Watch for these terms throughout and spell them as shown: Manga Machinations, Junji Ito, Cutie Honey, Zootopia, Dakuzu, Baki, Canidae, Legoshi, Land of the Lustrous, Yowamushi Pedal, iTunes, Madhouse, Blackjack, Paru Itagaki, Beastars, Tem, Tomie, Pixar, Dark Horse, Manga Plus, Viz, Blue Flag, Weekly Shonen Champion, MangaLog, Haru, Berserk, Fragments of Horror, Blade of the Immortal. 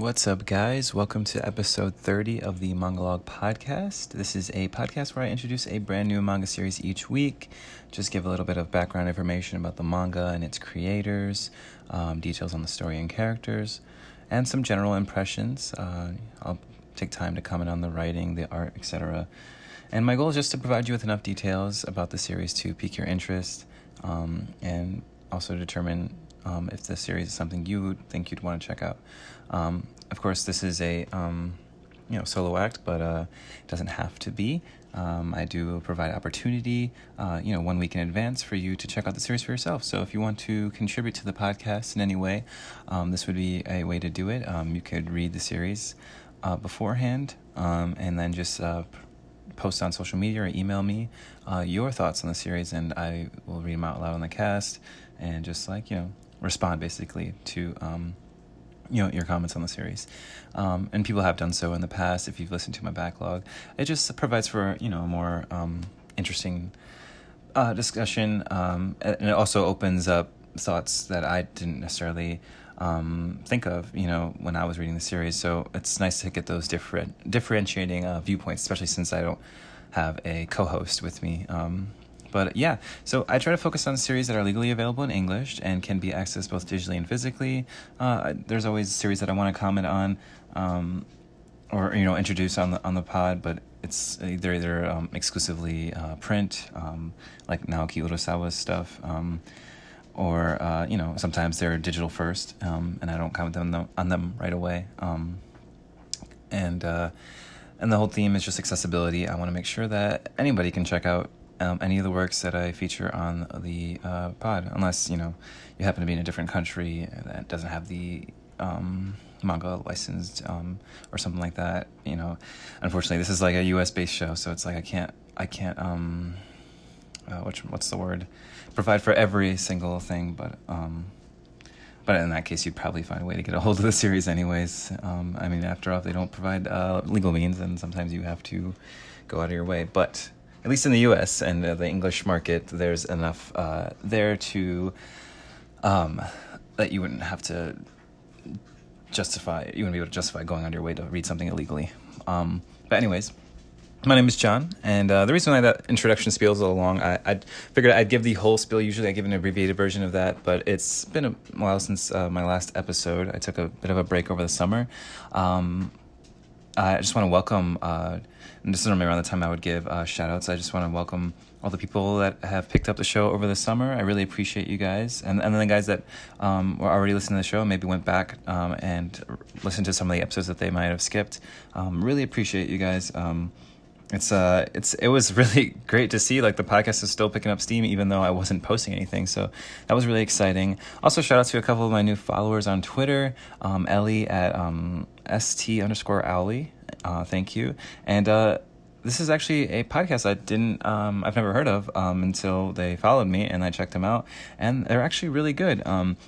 What's up, guys? Welcome to episode 30 of the MangaLog podcast. This is a podcast where I introduce a brand new manga series each week, just give a little bit of background information about the manga and its creators, details on the story and characters, and some general impressions. I'll take time to comment on the writing, the art, etc. And my goal is just to provide you with enough details about the series to pique your interest, and also determine if this series is something you would think you'd want to check out. Of course, this is a solo act, but it doesn't have to be. I do provide opportunity, 1 week in advance for you to check out the series for yourself. So if you want to contribute to the podcast in any way, this would be a way to do it. You could read the series beforehand, and then just post on social media or email me your thoughts on the series, and I will read them out loud on the cast and just respond basically to your comments on the series. And people have done so in the past. If you've listened to my backlog, it just provides for a more interesting discussion, and it also opens up thoughts that I didn't necessarily think of, when I was reading the series. So it's nice to get those differentiating viewpoints, especially since I don't have a co-host with me. But yeah, so I try to focus on series that are legally available in English and can be accessed both digitally and physically. There's always series that I want to comment on, or introduce on the pod, but it's either exclusively print, like Naoki Urasawa's stuff. Or, sometimes they're digital first, and I don't comment on them right away. And the whole theme is just accessibility. I want to make sure that anybody can check out any of the works that I feature on the pod, unless, you happen to be in a different country that doesn't have the manga licensed or something like that. Unfortunately, this is like a U.S.-based show, so it's like I can't... what's the word? Provide for every single thing, but in that case, you'd probably find a way to get a hold of the series, anyways. After all, they don't provide legal means, and sometimes you have to go out of your way. But at least in the U.S. and the English market, there's enough there to that you wouldn't have to justify. You wouldn't be able to justify going out of your way to read something illegally. But anyways. My name is John, and the reason why that introduction spiel is a little long, I figured I'd give the whole spiel. Usually I give an abbreviated version of that, but it's been a while since my last episode. I took a bit of a break over the summer. I just want to welcome, and this is normally around the time I would give shout-outs. I just want to welcome all the people that have picked up the show over the summer. I really appreciate you guys. And then the guys that were already listening to the show, maybe went back and listened to some of the episodes that they might have skipped. Really appreciate you guys. It was really great to see, the podcast is still picking up steam, even though I wasn't posting anything, so that was really exciting. Also, shout out to a couple of my new followers on Twitter, Ellie at @st_Owly, thank you, and this is actually a podcast I didn't, I've never heard of until they followed me and I checked them out, and they're actually really good.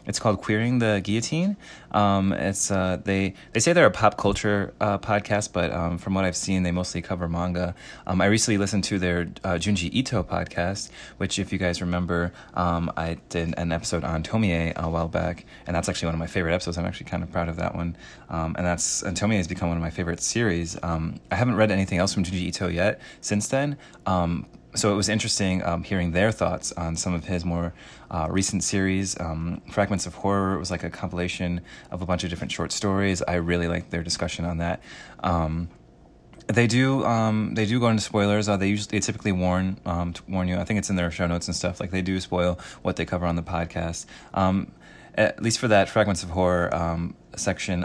It's called Queering the Guillotine. It's they say they're a pop culture podcast, but from what I've seen, they mostly cover manga. I recently listened to their Junji Ito podcast, which, if you guys remember, I did an episode on Tomie a while back, and that's actually one of my favorite episodes. I'm actually kind of proud of that one, and Tomie has become one of my favorite series. I haven't read anything else from Junji Ito yet since then, so it was interesting hearing their thoughts on some of his more recent series. Fragments of Horror was like a compilation of a bunch of different short stories. I really liked their discussion on that. They do go into spoilers. They typically warn you. I think it's in their show notes and stuff. They do spoil what they cover on the podcast. At least for that Fragments of Horror section,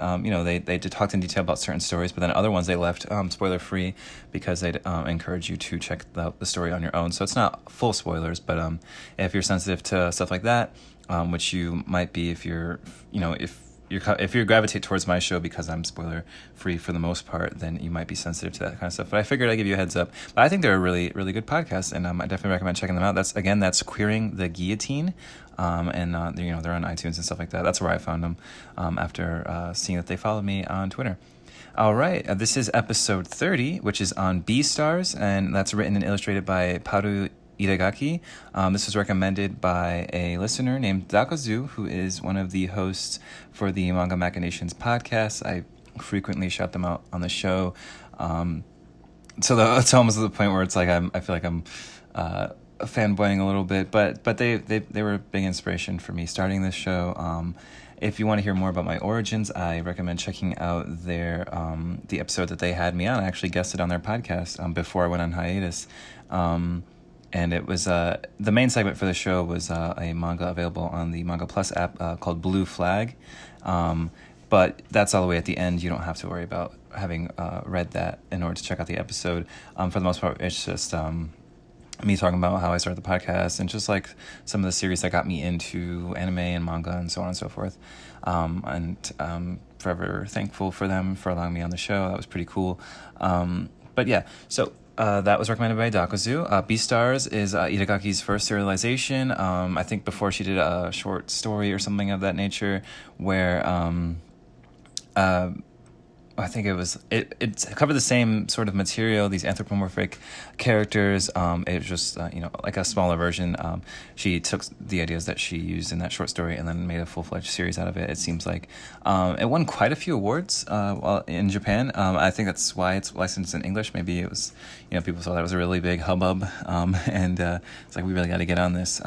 they talked in detail about certain stories, but then other ones they left spoiler-free because they'd encourage you to check the story on your own. So it's not full spoilers, but if you're sensitive to stuff like that, which you might be if you're, if you gravitate towards my show because I'm spoiler-free for the most part, then you might be sensitive to that kind of stuff. But I figured I'd give you a heads up. But I think they're a really, really good podcast, and I definitely recommend checking them out. That's Queering the Guillotine, and they're on iTunes and stuff like that. That's where I found them after seeing that they followed me on Twitter. All right, this is episode 30, which is on Beastars, and that's written and illustrated by Paru Itagaki. This was recommended by a listener named Dakuzu, who is one of the hosts for the Manga Machinations podcast. I frequently shout them out on the show. So it's almost at the point where it's like I feel like I'm fanboying a little bit, but they were a big inspiration for me starting this show. If you want to hear more about my origins, I recommend checking out their the episode that they had me on. I actually guested on their podcast before I went on hiatus, and it was the main segment for the show was a manga available on the Manga Plus app called Blue Flag, but that's all the way at the end. You don't have to worry about having read that in order to check out the episode. For the most part, it's just me talking about how I started the podcast and just like some of the series that got me into anime and manga and so on and so forth. And forever thankful for them for allowing me on the show. That was pretty cool. But yeah, so that was recommended by Dakuzu. Beastars is Itagaki's first serialization. I think before she did a short story or something of that nature where I think it covered the same sort of material, these anthropomorphic characters. It was just, like a smaller version. She took the ideas that she used in that short story and then made a full-fledged series out of it, it seems like. It won quite a few awards in Japan. I think that's why it's licensed in English. Maybe it was, people saw that it was a really big hubbub. And it's like, we really got to get on this.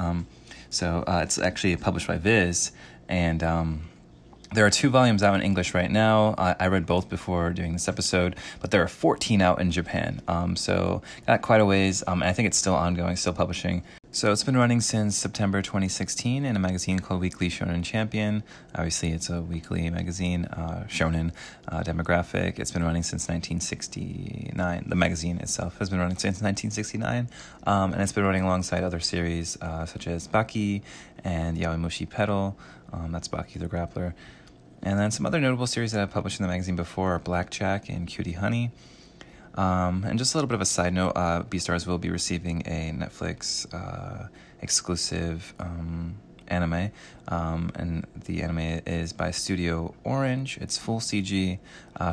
So it's actually published by Viz. And there are 2 volumes out in English right now. I read both before doing this episode, but there are 14 out in Japan. So got quite a ways. And I think it's still ongoing, still publishing. So it's been running since September 2016 in a magazine called Weekly Shonen Champion. Obviously, it's a weekly magazine, shonen demographic. It's been running since 1969. The magazine itself has been running since 1969. And it's been running alongside other series such as Baki and Yowamushi Pedal. That's Baki the Grappler. And then some other notable series that I've published in the magazine before are Blackjack and Cutie Honey. And just a little bit of a side note, Beastars will be receiving a Netflix exclusive anime. And the anime is by Studio Orange. It's full CG.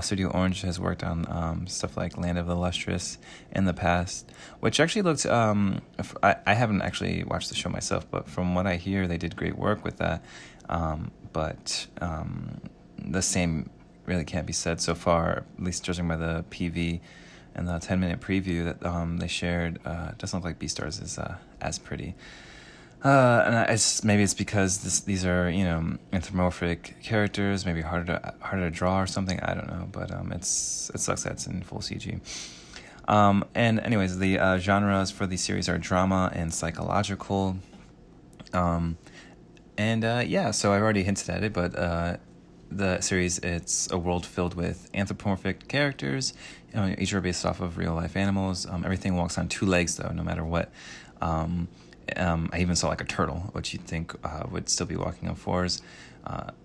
Studio Orange has worked on stuff like Land of the Lustrous in the past, which actually looked... I haven't actually watched the show myself, but from what I hear, they did great work with that. But the same really can't be said so far, at least judging by the PV and the 10-minute preview that they shared. It doesn't look like Beastars is as pretty. And maybe it's because these are, anthropomorphic characters, maybe harder to draw or something. I don't know, but it sucks that it's in full CG. And anyways, the genres for the series are drama and psychological. So I've already hinted at it, but the series, it's a world filled with anthropomorphic characters. Each are based off of real life animals. Everything walks on 2 legs, though, no matter what. I even saw like a turtle, which you'd think would still be walking on 4s,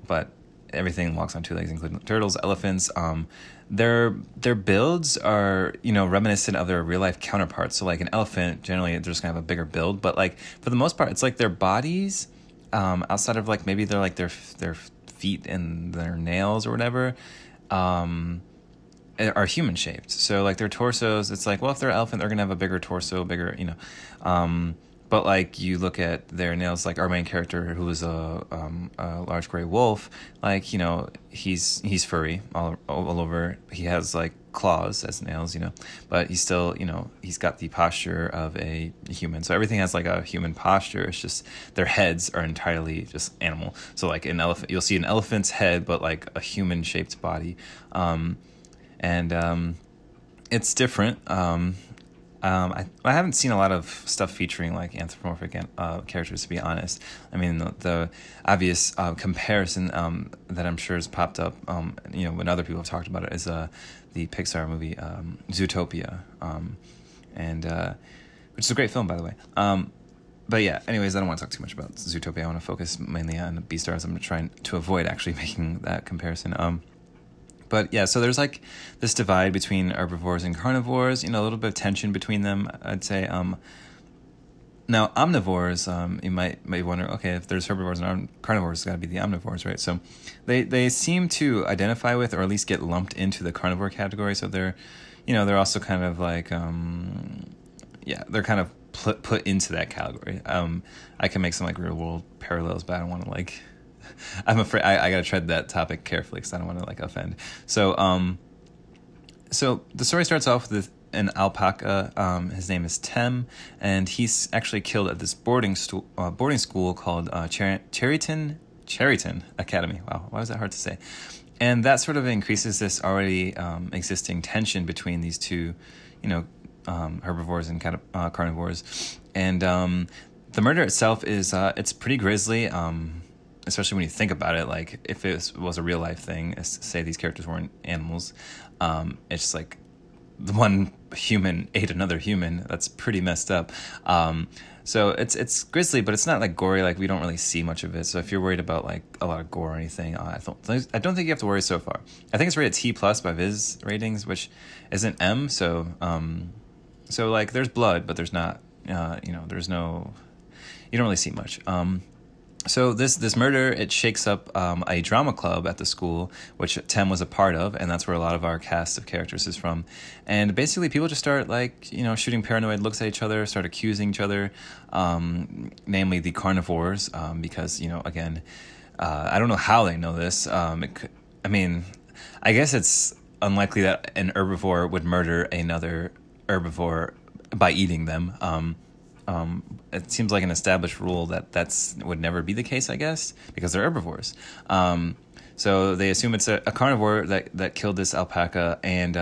but everything walks on 2 legs, including turtles, elephants. Their builds are, reminiscent of their real life counterparts. So like an elephant, generally they're just gonna have a bigger build, but like for the most part, it's like their bodies, outside of like maybe they're like their feet and their nails or whatever, are human shaped. So like their torsos, it's like, well, if they're an elephant, they're gonna have a bigger torso, bigger, but like you look at their nails, like our main character, who is a large gray wolf, like he's furry all over. He has like claws as nails, but he's still he's got the posture of a human. So everything has like a human posture. It's just their heads are entirely just animal. So like an elephant, you'll see an elephant's head, but like a human shaped body, and it's different. I haven't seen a lot of stuff featuring like anthropomorphic characters, to be honest. I mean, the obvious comparison that I'm sure has popped up, when other people have talked about it, is the Pixar movie Zootopia, and which is a great film, by the way. But yeah, anyways, I don't want to talk too much about Zootopia. I want to focus mainly on Beastars. I'm trying to avoid actually making that comparison. But yeah, so there's like this divide between herbivores and carnivores, a little bit of tension between them, I'd say. Now, omnivores, you might wonder, okay, if there's herbivores and carnivores, it's got to be the omnivores, right? So they seem to identify with, or at least get lumped into the carnivore category. So they're also kind of like, they're kind of put into that category. I can make some like real world parallels, but I don't want to like I'm afraid I gotta tread that topic carefully because I don't want to like offend. So so the story starts off with an alpaca. His name is Tem, and he's actually killed at this boarding school called Cherryton Academy. Wow, why was that hard to say? And that sort of increases this already existing tension between these two, you know, herbivores and carnivores. And the murder itself is it's pretty grisly, especially when you think about it. Like if it was a real life thing, say these characters weren't animals, it's like the one human ate another human. That's pretty messed up. So it's grisly, but it's not like gory. Like we don't really see much of it. So if you're worried about like a lot of gore or anything, I don't think you have to worry so far. I think it's rated T+ by Viz Ratings, which isn't M. So so like there's blood, but there's not you don't really see much. So this murder, it shakes up a drama club at the school, which Tem was a part of, and that's where a lot of our cast of characters is from. And basically people just start like, you know, shooting paranoid looks at each other, start accusing each other, namely the carnivores, because, you know, again, I don't know how they know this. I mean, I guess it's unlikely that an herbivore would murder another herbivore by eating them. It seems like an established rule that would never be the case, I guess, because they're herbivores. So they assume it's a carnivore that killed this alpaca, and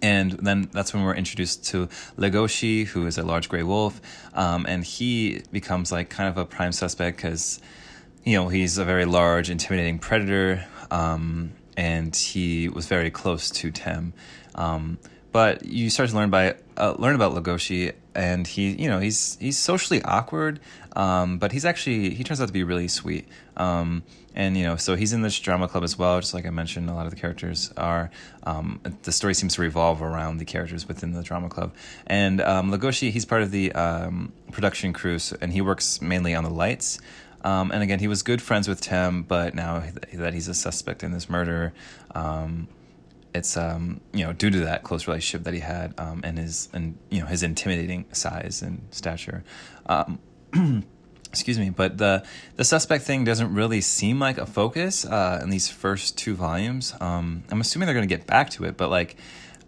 then that's when we're introduced to Legoshi, who is a large gray wolf, and he becomes like kind of a prime suspect because, you know, he's a very large, intimidating predator, and he was very close to Tem. But you start to learn about Legoshi. And he, you know, he's socially awkward, but he turns out to be really sweet. And, you know, so he's in this drama club as well. Just like I mentioned, a lot of the characters are, the story seems to revolve around the characters within the drama club. And Legoshi, he's part of the production crew, and he works mainly on the lights. And again, he was good friends with Tem, but now that he's a suspect in this murder, it's you know, due to that close relationship that he had, and you know, his intimidating size and stature. Excuse me, but the suspect thing doesn't really seem like a focus in these first two volumes. I'm assuming they're going to get back to it, but like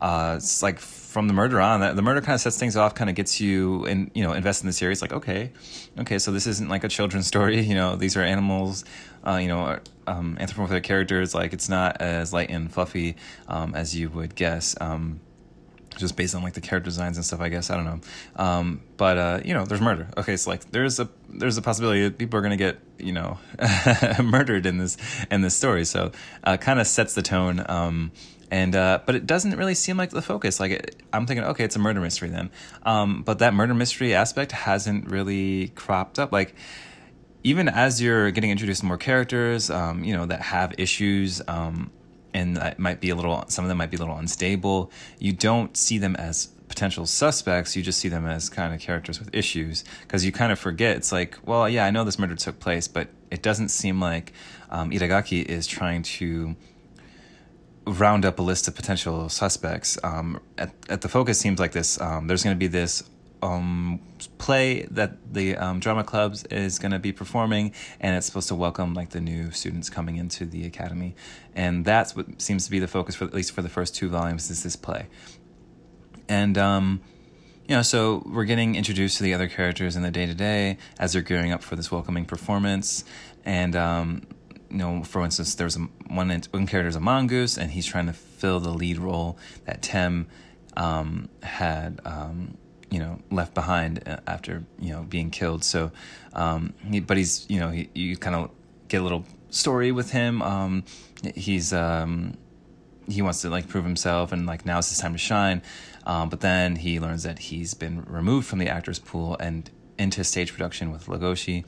it's like from the murder on, the murder kind of sets things off, kind of gets you in, you know, invested in the series. Like okay, so this isn't like a children's story. You know, these are animals. You know, anthropomorphic characters. Like it's not as light and fluffy as you would guess, just based on like the character designs and stuff, I guess. I don't know, but you know, there's murder. Okay, so like there's a possibility that people are gonna get, you know, murdered in this story. So kind of sets the tone. And but it doesn't really seem like the focus. Like I'm thinking, okay, it's a murder mystery then. But that murder mystery aspect hasn't really cropped up. Like even as you're getting introduced to more characters, you know, that have issues, and that might be some of them might be a little unstable. You don't see them as potential suspects. You just see them as kind of characters with issues, because you kind of forget. It's like, well, yeah, I know this murder took place, but it doesn't seem like Itagaki is trying to round up a list of potential suspects. At the focus seems like this, there's going to be this play that the drama clubs is going to be performing, and it's supposed to welcome like the new students coming into the academy, and that's what seems to be the focus, for at least for the first two volumes, is this play. And you know, so we're getting introduced to the other characters in the day-to-day as they're gearing up for this welcoming performance. And you know, for instance, there's one character's a mongoose, and he's trying to fill the lead role that Tem had, you know, left behind after, you know, being killed. So, but he's, you know, you kind of get a little story with him. He wants to like prove himself, and like now's his time to shine. But then he learns that he's been removed from the actors pool and into stage production with Legoshi.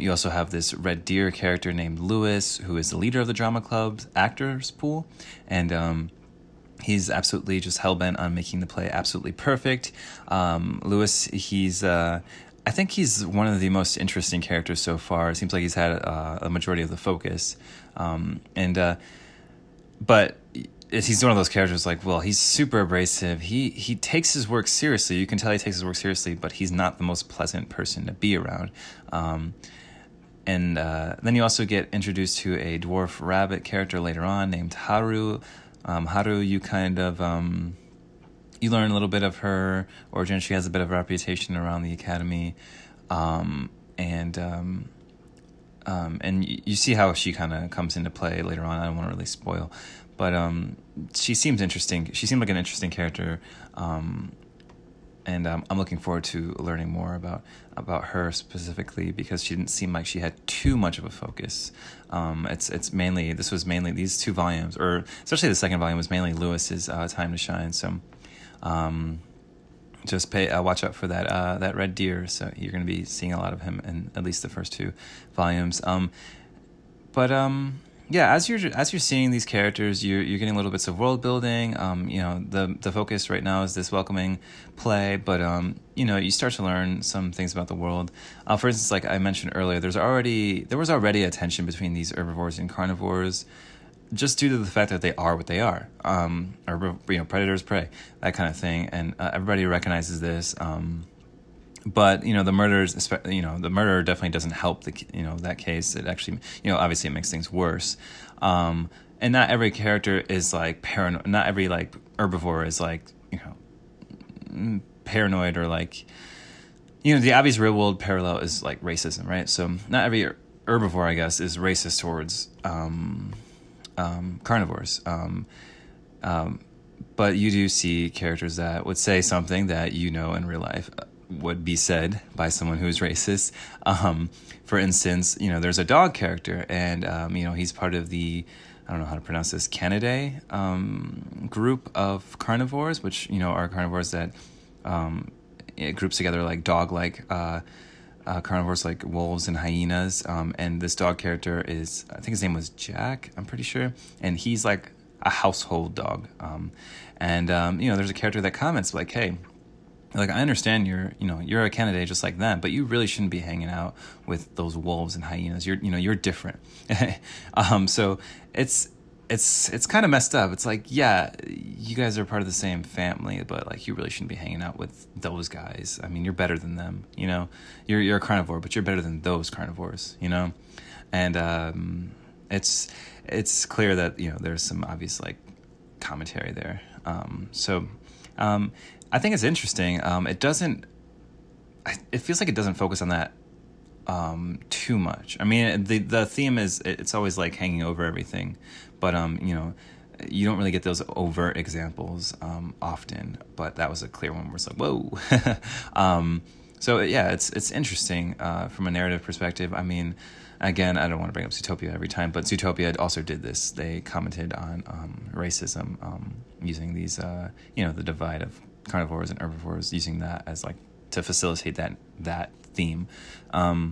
You also have this red deer character named Lewis, who is the leader of the drama club's actors pool. And he's absolutely just hellbent on making the play absolutely perfect. Lewis, he's I think he's one of the most interesting characters so far. It seems like he's had a majority of the focus. But he's one of those characters, like, well, he's super abrasive. He takes his work seriously. You can tell he takes his work seriously, but he's not the most pleasant person to be around. And then you also get introduced to a dwarf rabbit character later on named Haru. Haru, you kind of, you learn a little bit of her origin. She has a bit of a reputation around the academy. And you see how she kind of comes into play later on. I don't want to really spoil, but she seems interesting. She seemed like an interesting character, and I'm looking forward to learning more about her specifically, because she didn't seem like she had too much of a focus. This was mainly these two volumes, or especially the second volume, was mainly Lewis's time to shine. So just watch out for that red deer. So you're going to be seeing a lot of him in at least the first two volumes. Yeah, as you're seeing these characters, you're getting little bits of world building. The focus right now is this welcoming play, but you start to learn some things about the world. For instance, like I mentioned earlier, there was already a tension between these herbivores and carnivores, just due to the fact that they are what they are, predators, prey, that kind of thing, and everybody recognizes this. But the murder definitely doesn't help that case. It actually, obviously, it makes things worse. And not every character is like paranoid. Not every like herbivore is like paranoid, or like the obvious real world parallel is like racism, right? So not every herbivore, I guess, is racist towards carnivores. But you do see characters that would say something that in real life would be said by someone who's racist. For instance, there's a dog character, and he's part of the, I don't know how to pronounce this, Canidae group of carnivores, which are carnivores that groups together like dog-like carnivores like wolves and hyenas. And this dog character is, I think his name was Jack, I'm pretty sure, and he's like a household dog. There's a character that comments like, "Hey, like, I understand you're a Canidae just like them, but you really shouldn't be hanging out with those wolves and hyenas. You're different." So it's kind of messed up. It's like, yeah, you guys are part of the same family, but like, you really shouldn't be hanging out with those guys. I mean, you're better than them. You're a carnivore, but you're better than those carnivores. And it's clear that there's some obvious like commentary there. I think it's interesting. It feels like it doesn't focus on that too much. I mean, the theme is, it's always like hanging over everything, but you don't really get those overt examples often. But that was a clear one where it's like, whoa. So yeah, it's interesting from a narrative perspective. I mean, again, I don't want to bring up Zootopia every time, but Zootopia also did this. They commented on racism using these, the divide of carnivores and herbivores, using that as like to facilitate that theme. I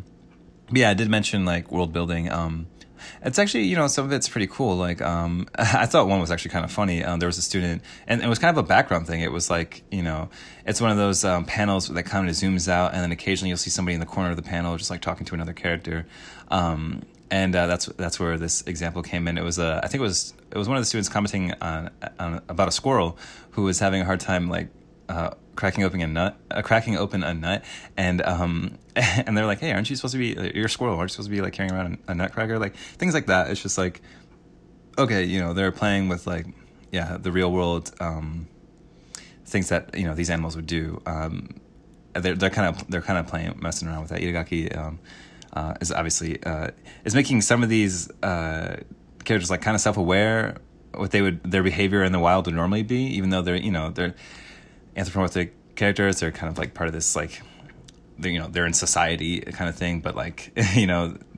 did mention like world building. It's actually, some of it's pretty cool. Like, I thought one was actually kind of funny. There was a student, and it was kind of a background thing. It was like, it's one of those panels that kind of zooms out, and then occasionally you'll see somebody in the corner of the panel just like talking to another character. That's where this example came in. It was I think it was one of the students commenting on about a squirrel who was having a hard time like cracking open a nut, and they're like, "Hey, aren't you supposed to be? You're a squirrel. Aren't you supposed to be like carrying around a nutcracker?" Like things like that. It's just like, okay, they're playing with like, yeah, the real world things that these animals would do. They're kind of playing, messing around with that. Itagaki is obviously is making some of these characters like kind of self-aware what their behavior in the wild would normally be, even though they're anthropomorphic characters. They're kind of like part of this, like, they're in society kind of thing, but like,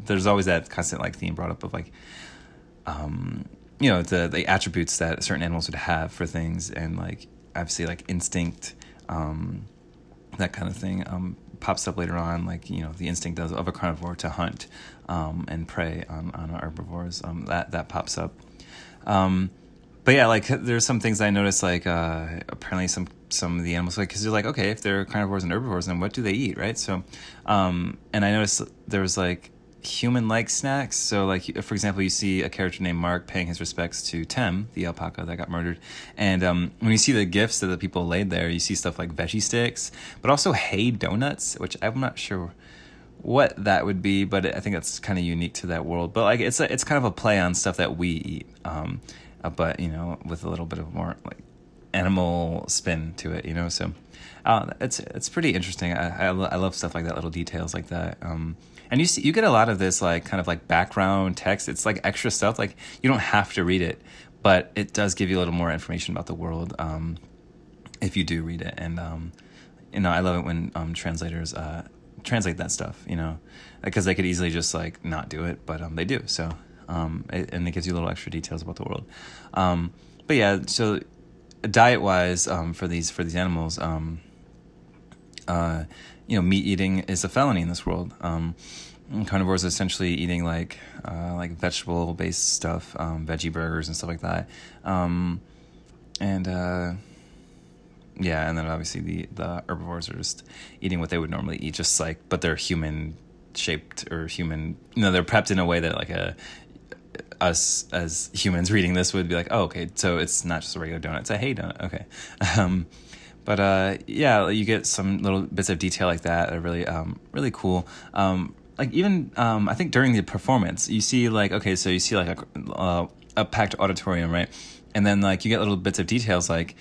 there's always that constant like theme brought up of like, the attributes that certain animals would have for things, and like obviously like instinct, that kind of thing pops up later on, like, the instinct of a carnivore to hunt and prey on herbivores, that pops up. But yeah, like there's some things I noticed, like apparently some of the animals, like, because you're like, okay, if they're carnivores and herbivores, then what do they eat, right? So, and I noticed there was like human-like snacks. So like, for example, you see a character named Mark paying his respects to Tem, the alpaca that got murdered. And when you see the gifts that the people laid there, you see stuff like veggie sticks, but also hay donuts, which I'm not sure what that would be, but I think that's kind of unique to that world. But like it's kind of a play on stuff that we eat, but you know, with a little bit of more like animal spin to it, you know. So it's pretty interesting. I love stuff like that, little details like that. And you get a lot of this like kind of like background text. It's like extra stuff. Like you don't have to read it, but it does give you a little more information about the world if you do read it. And you know, I love it when translators translate that stuff, you know, because they could easily just like not do it, but they do. So and it gives you little extra details about the world. But yeah, so diet wise, for these animals, you know, meat eating is a felony in this world. Carnivores are essentially eating like vegetable based stuff, veggie burgers and stuff like that. Yeah, and then obviously the herbivores are just eating what they would normally eat, just like, but they're human shaped or human, you know, they're prepped in a way that like us as humans reading this would be like, oh, okay, so it's not just a regular donut, it's a hay donut, okay. Yeah, you get some little bits of detail like that are really, really cool. Like even, I think during the performance, you see like, okay, so you see like a packed auditorium, right? And then like you get little bits of details like,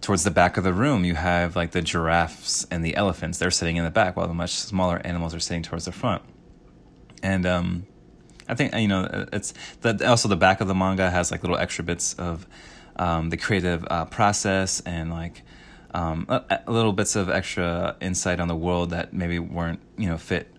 towards the back of the room, you have like the giraffes and the elephants. They're sitting in the back while the much smaller animals are sitting towards the front. And I think, you know, it's that also the back of the manga has like little extra bits of the creative process and like little bits of extra insight on the world that maybe weren't, you know, fit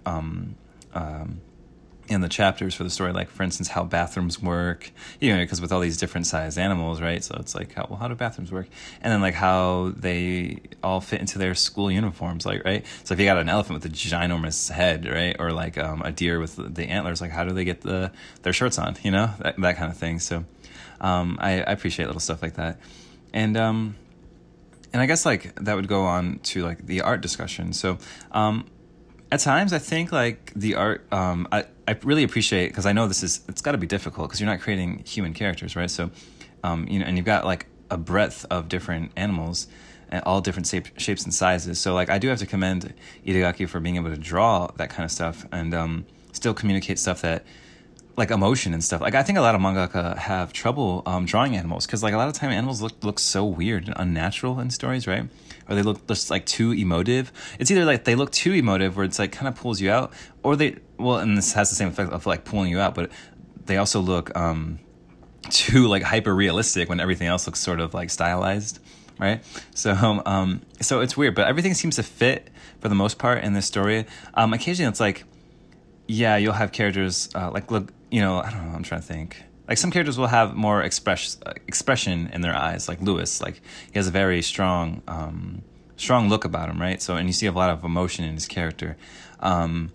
in the chapters for the story, like for instance how bathrooms work, you know, because with all these different sized animals, right? So it's like how do bathrooms work, and then like how they all fit into their school uniforms, like, right? So if you got an elephant with a ginormous head, right, or like a deer with the antlers, like how do they get their shirts on, you know, that kind of thing. So I appreciate little stuff like that. And I guess like that would go on to like the art discussion. So at times, I think like the art, I really appreciate, because I know it's got to be difficult because you're not creating human characters, right? So, you know, and you've got like a breadth of different animals and all different shapes and sizes. So like I do have to commend Itagaki for being able to draw that kind of stuff and still communicate stuff that like emotion and stuff. Like I think a lot of mangaka have trouble drawing animals because like a lot of time animals look so weird and unnatural in stories, right? Or they look just like too emotive. It's either like they look too emotive where it's like kind of pulls you out, or and this has the same effect of like pulling you out, but they also look too like hyper realistic when everything else looks sort of like stylized, right? So so it's weird, but everything seems to fit for the most part in this story. Occasionally it's like, yeah, you'll have characters like look, you know, I don't know, I'm trying to think. Like some characters will have more expression in their eyes, like Lewis. Like he has a very strong, strong look about him, right? So, and you see a lot of emotion in his character. But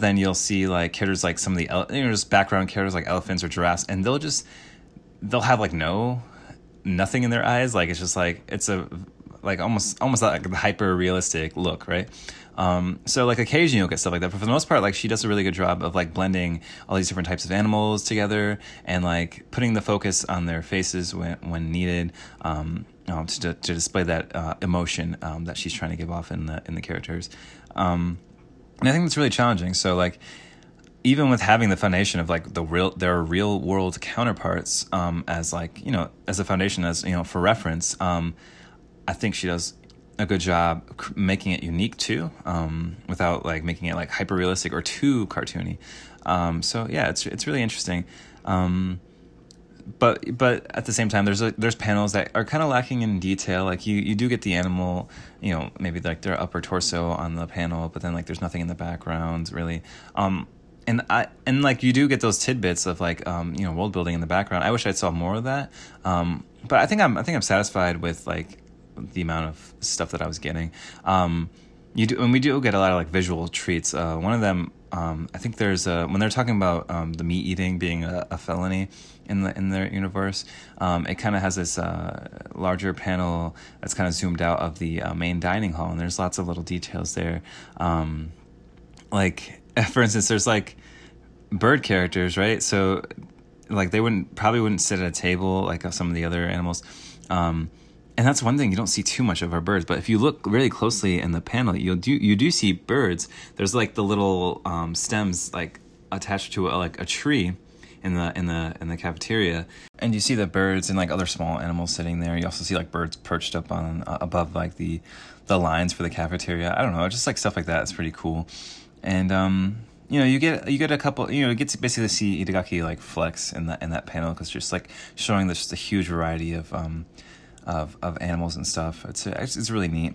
then you'll see like characters like some of the just background characters like elephants or giraffes, and they'll have like nothing in their eyes. Like it's just like it's a like almost like a hyper realistic look, right? So like occasionally you'll get stuff like that, but for the most part, like she does a really good job of like blending all these different types of animals together and like putting the focus on their faces when needed, to display that emotion that she's trying to give off in the characters. And I think that's really challenging. So like even with having the foundation of like their real world counterparts as like, you know, as a foundation, as, you know, for reference, I think she does a good job making it unique too, without like making it like hyper realistic or too cartoony. So yeah, it's really interesting. But at the same time, there's panels that are kind of lacking in detail. Like you do get the animal, you know, maybe like their upper torso on the panel, but then like there's nothing in the background really. And like you do get those tidbits of like you know, world building in the background. I wish I saw more of that. But I think I'm satisfied with like the amount of stuff that I was getting. And we do get a lot of like visual treats. One of them, I think there's when they're talking about the meat eating being a felony in their universe, it kind of has this larger panel that's kind of zoomed out of the main dining hall, and there's lots of little details there. Like for instance, there's like bird characters, right? So like they wouldn't sit at a table like some of the other animals. And that's one thing you don't see too much of, our birds. But if you look really closely in the panel, you do see birds. There's like the little stems like attached to a tree in the cafeteria, and you see the birds and like other small animals sitting there. You also see like birds perched up on above like the lines for the cafeteria. I don't know, just like stuff like that. It's pretty cool. And you know, you get a couple, you know, you get to basically see Itagaki like flex in that panel, because just like showing this just a huge variety of animals and stuff. It's really neat.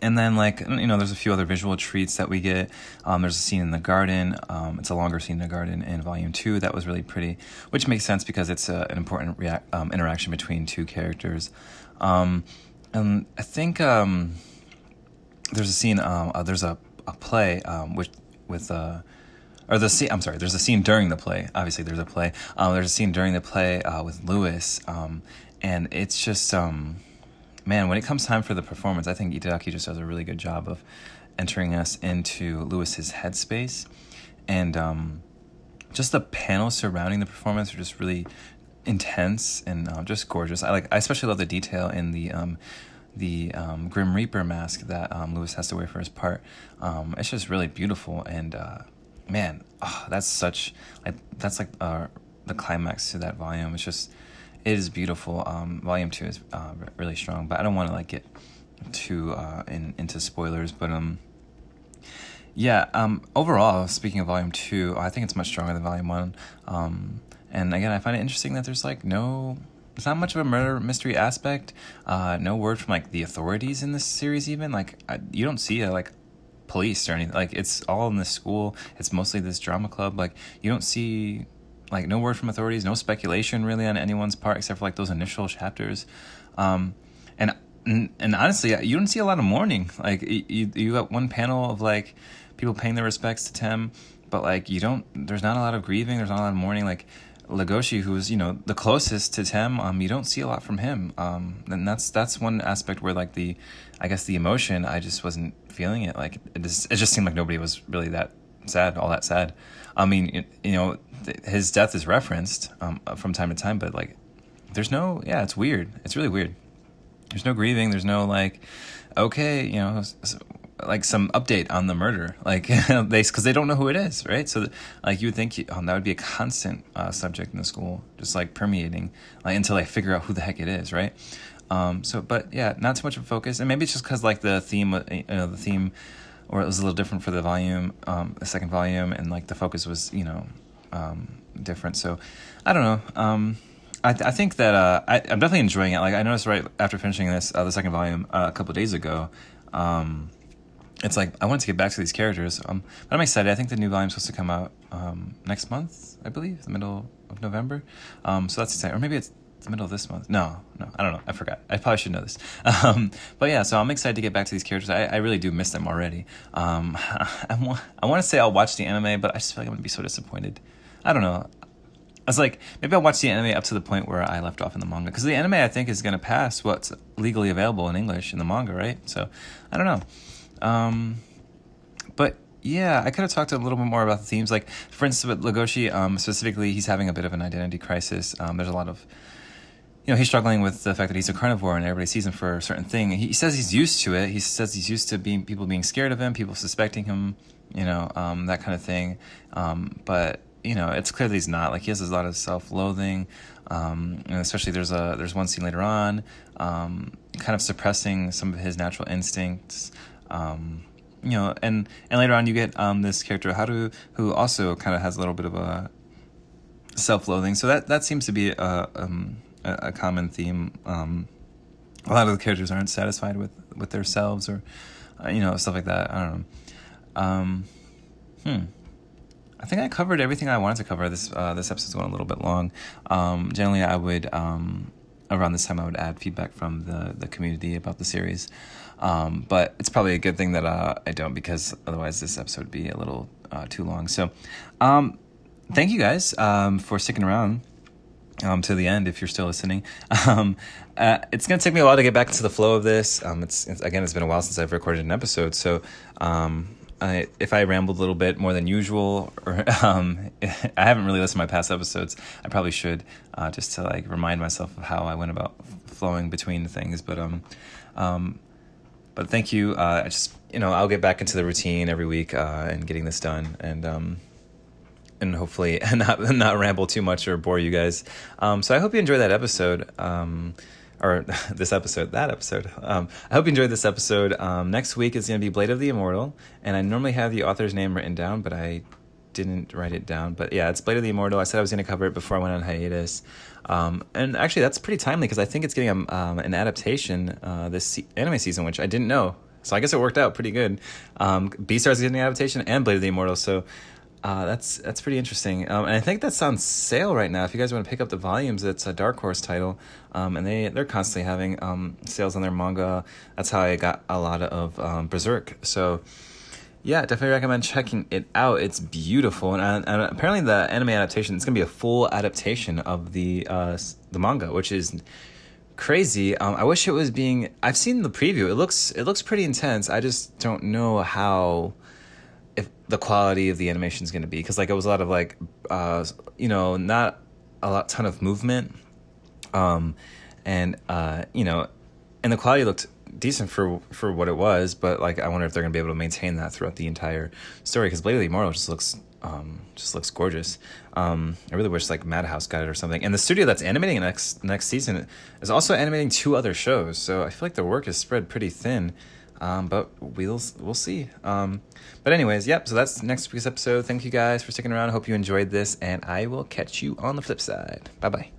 And then, like, you know, there's a few other visual treats that we get. There's a scene in the garden. It's a longer scene in the garden in Volume 2. That was really pretty, which makes sense because it's an important interaction between two characters. And I think there's a scene, there's a play there's a scene during the play. Obviously, there's a play. There's a scene during the play with Lewis, and it's just... Man, when it comes time for the performance, I think Itagaki just does a really good job of entering us into Lewis's headspace. And just the panels surrounding the performance are just really intense and just gorgeous. I especially love the detail in the Grim Reaper mask that Lewis has to wear for his part. It's just really beautiful. And man, that's the climax to that volume. It's just... It is beautiful. Volume 2 is really strong, but I don't want to like get too into spoilers. But overall, speaking of Volume 2, I think it's much stronger than Volume 1. And again, I find it interesting that there's like it's not much of a murder mystery aspect. No word from like the authorities in this series even. Like you don't see police or anything. Like it's all in this school. It's mostly this drama club. Like you don't see. Like, no word from authorities, no speculation, really, on anyone's part, except for, like, those initial chapters. And honestly, you don't see a lot of mourning. Like, you got one panel of, like, people paying their respects to Tem, but, like, there's not a lot of grieving, there's not a lot of mourning. Like, Legoshi, who's, you know, the closest to Tem, you don't see a lot from him. And that's one aspect where, like, the emotion, I just wasn't feeling it. Like, it just seemed like nobody was really that sad, all that sad. I mean, you know, his death is referenced from time to time, but like there's no, yeah, it's weird. It's really weird. There's no grieving. There's no like, okay, you know, like some update on the murder, like because they don't know who it is. Right. So like you would think that would be a constant subject in the school, just like permeating until they figure out who the heck it is. Right. But yeah, not too much of a focus. And maybe it's just because like the theme or it was a little different for the volume, the second volume, and like the focus was, you know, different. So I don't know. I think that I'm definitely enjoying it. Like I noticed right after finishing this, the second volume, a couple of days ago, it's like I wanted to get back to these characters. But I'm excited. I think the new volume's supposed to come out next month, I believe, the middle of November. So that's exciting. Or maybe it's the middle of this month. No, I don't know. I forgot. I probably should know this. But yeah, so I'm excited to get back to these characters. I really do miss them already. I want to say I'll watch the anime, but I just feel like I'm going to be so disappointed. I don't know. I was like, maybe I'll watch the anime up to the point where I left off in the manga. Because the anime, I think, is going to pass what's legally available in English in the manga, right? So, I don't know. But... Yeah, I could have talked a little bit more about the themes. Like, for instance, with Legoshi, specifically, he's having a bit of an identity crisis. There's a lot of, you know, he's struggling with the fact that he's a carnivore and everybody sees him for a certain thing. He says he's used to it. He says he's used to people being scared of him, people suspecting him, you know, that kind of thing. But, you know, it's clear that he's not. Like, he has a lot of self-loathing. And especially there's one scene later on, kind of suppressing some of his natural instincts. You know, and later on you get this character Haru, who also kind of has a little bit of a self-loathing. So that seems to be a common theme. A lot of the characters aren't satisfied with themselves or, you know, stuff like that. I don't know. I think I covered everything I wanted to cover. This episode's going a little bit long. Generally, I would around this time I would add feedback from the community about the series. But it's probably a good thing that I don't, because otherwise this episode would be a little too long. So thank you guys for sticking around to the end if you're still listening. It's going to take me a while to get back into the flow of this. It's again, it's been a while since I've recorded an episode. So If I rambled a little bit more than usual, or I haven't really listened to my past episodes. I probably should, just to like remind myself of how I went about flowing between things. But thank you. I'll get back into the routine every week and getting this done, and hopefully not ramble too much or bore you guys. So I hope you enjoy that episode. I hope you enjoyed this episode. Next week is going to be Blade of the Immortal, and I normally have the author's name written down, but I didn't write it down. But yeah, it's Blade of the Immortal. I said I was going to cover it before I went on hiatus, and actually that's pretty timely because I think it's getting an adaptation this anime season, which I didn't know. So I guess it worked out pretty good. Beastars is getting an adaptation and Blade of the Immortal, so that's pretty interesting. And I think that's on sale right now. If you guys want to pick up the volumes, it's a Dark Horse title. And they're constantly having sales on their manga. That's how I got a lot of Berserk. So yeah, definitely recommend checking it out. It's beautiful. And apparently the anime adaptation, it's going to be a full adaptation of the manga, which is crazy. I wish it was being, I've seen the preview. It looks pretty intense. I just don't know how, if the quality of the animation is going to be, because like it was a lot of like not a lot ton of movement, and the quality looked decent for what it was, but like I wonder if they're going to be able to maintain that throughout the entire story, because Blade of the Immortal just looks gorgeous. I really wish like Madhouse got it or something. And the studio that's animating next season is also animating 2 other shows, so I feel like the work is spread pretty thin. But we'll see. But anyways, yep, so that's next week's episode. Thank you guys for sticking around. I hope you enjoyed this, and I will catch you on the flip side. Bye-bye.